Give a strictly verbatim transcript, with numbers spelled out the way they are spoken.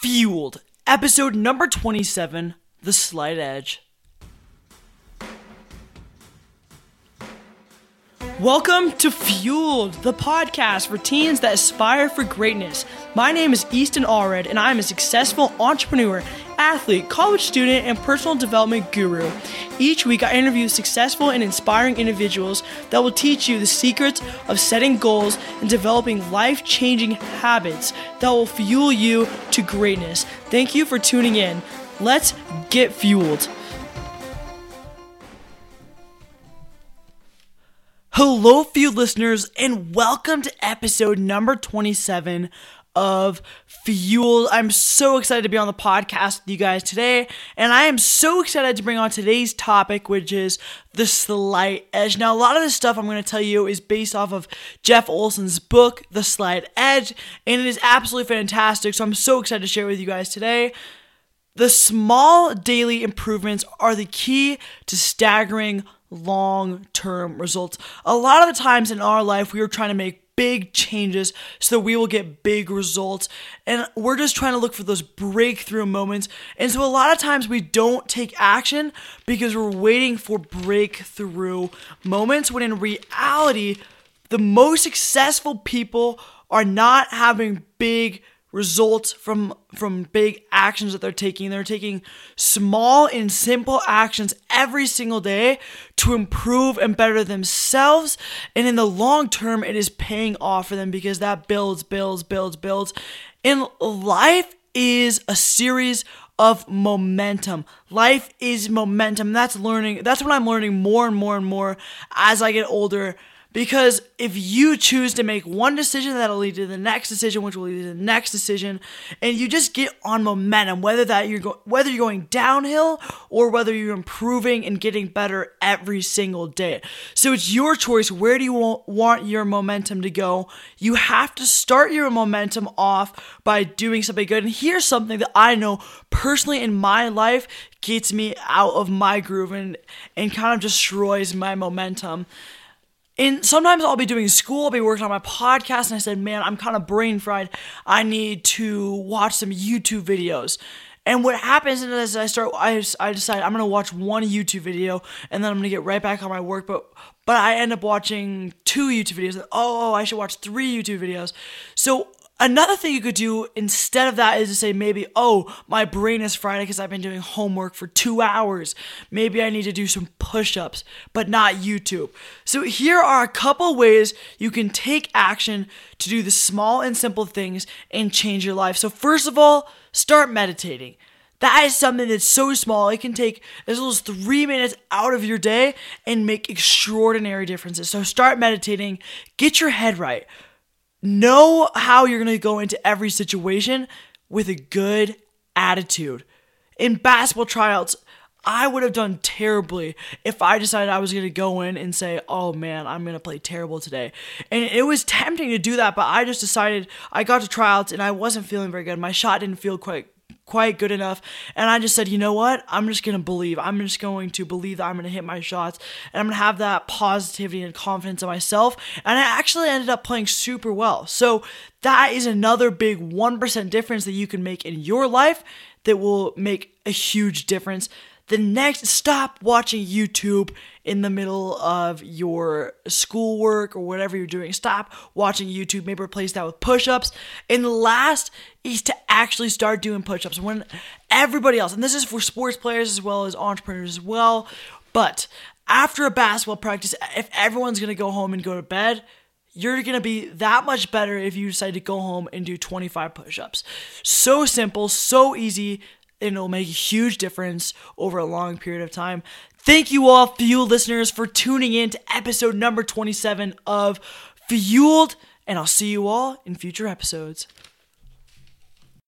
Fueled, episode number twenty-seven, The Slight Edge. Welcome to Fueled, the podcast for teens that aspire for greatness. My name is Easton Allred, and I am a successful entrepreneur, athlete, college student, and personal development guru. Each week, I interview successful and inspiring individuals that will teach you the secrets of setting goals and developing life-changing habits that will fuel you to greatness. Thank you for tuning in. Let's get fueled. Hello, Fueled listeners, and welcome to episode number twenty-seven of Fueled. I'm so excited to be on the podcast with you guys today, and I am so excited to bring on today's topic, which is The Slight Edge. Now, a lot of the stuff I'm going to tell you is based off of Jeff Olson's book, The Slight Edge, and it is absolutely fantastic, so I'm so excited to share it with you guys today. The small daily improvements are the key to staggering long-term results. A lot of the times in our life, we are trying to make big changes so that we will get big results, and we're just trying to look for those breakthrough moments. And so a lot of times we don't take action because we're waiting for breakthrough moments, when in reality, the most successful people are not having big results from from big actions that they're taking. They're taking small and simple actions every single day to improve and better themselves. And in the long term, it is paying off for them because that builds, builds, builds, builds. And life is a series of momentum. Life is momentum. That's learning. That's what I'm learning more and more and more as I get older. Because if you choose to make one decision, that'll lead to the next decision, which will lead to the next decision, and you just get on momentum, whether that you're go- whether you're going downhill or whether you're improving and getting better every single day. So it's your choice. Where do you wa- want your momentum to go? You have to start your momentum off by doing something good. And here's something that I know personally in my life gets me out of my groove and, and kind of destroys my momentum. And sometimes I'll be doing school, I'll be working on my podcast, and I said, man, I'm kind of brain fried. I need to watch some YouTube videos. And what happens is I start, I, I decide I'm going to watch one YouTube video, and then I'm going to get right back on my work, but but I end up watching two YouTube videos. Oh, oh, I should watch three YouTube videos. So another thing you could do instead of that is to say maybe, oh, my brain is fried because I've been doing homework for two hours. Maybe I need to do some push-ups, but not YouTube. So here are a couple ways you can take action to do the small and simple things and change your life. So first of all, start meditating. That is something that's so small. It can take as little as three minutes out of your day and make extraordinary differences. So start meditating. Get your head right. Know how you're going to go into every situation with a good attitude. In basketball tryouts, I would have done terribly if I decided I was going to go in and say, oh man, I'm going to play terrible today. And it was tempting to do that, but I just decided I got to tryouts and I wasn't feeling very good. My shot didn't feel quite quite good enough. And I just said, you know what? I'm just going to believe. I'm just going to believe that I'm going to hit my shots, and I'm going to have that positivity and confidence in myself. And I actually ended up playing super well. So that is another big one percent difference that you can make in your life that will make a huge difference. The next, stop watching YouTube in the middle of your schoolwork or whatever you're doing. Stop watching YouTube. Maybe replace that with push-ups. And the last is to actually start doing push-ups. When everybody else, and this is for sports players as well as entrepreneurs as well, but after a basketball practice, if everyone's going to go home and go to bed, you're going to be that much better if you decide to go home and do twenty-five push-ups. So simple, so easy. And it'll make a huge difference over a long period of time. Thank you all, Fueled listeners, for tuning in to episode number twenty-seven of Fueled, and I'll see you all in future episodes.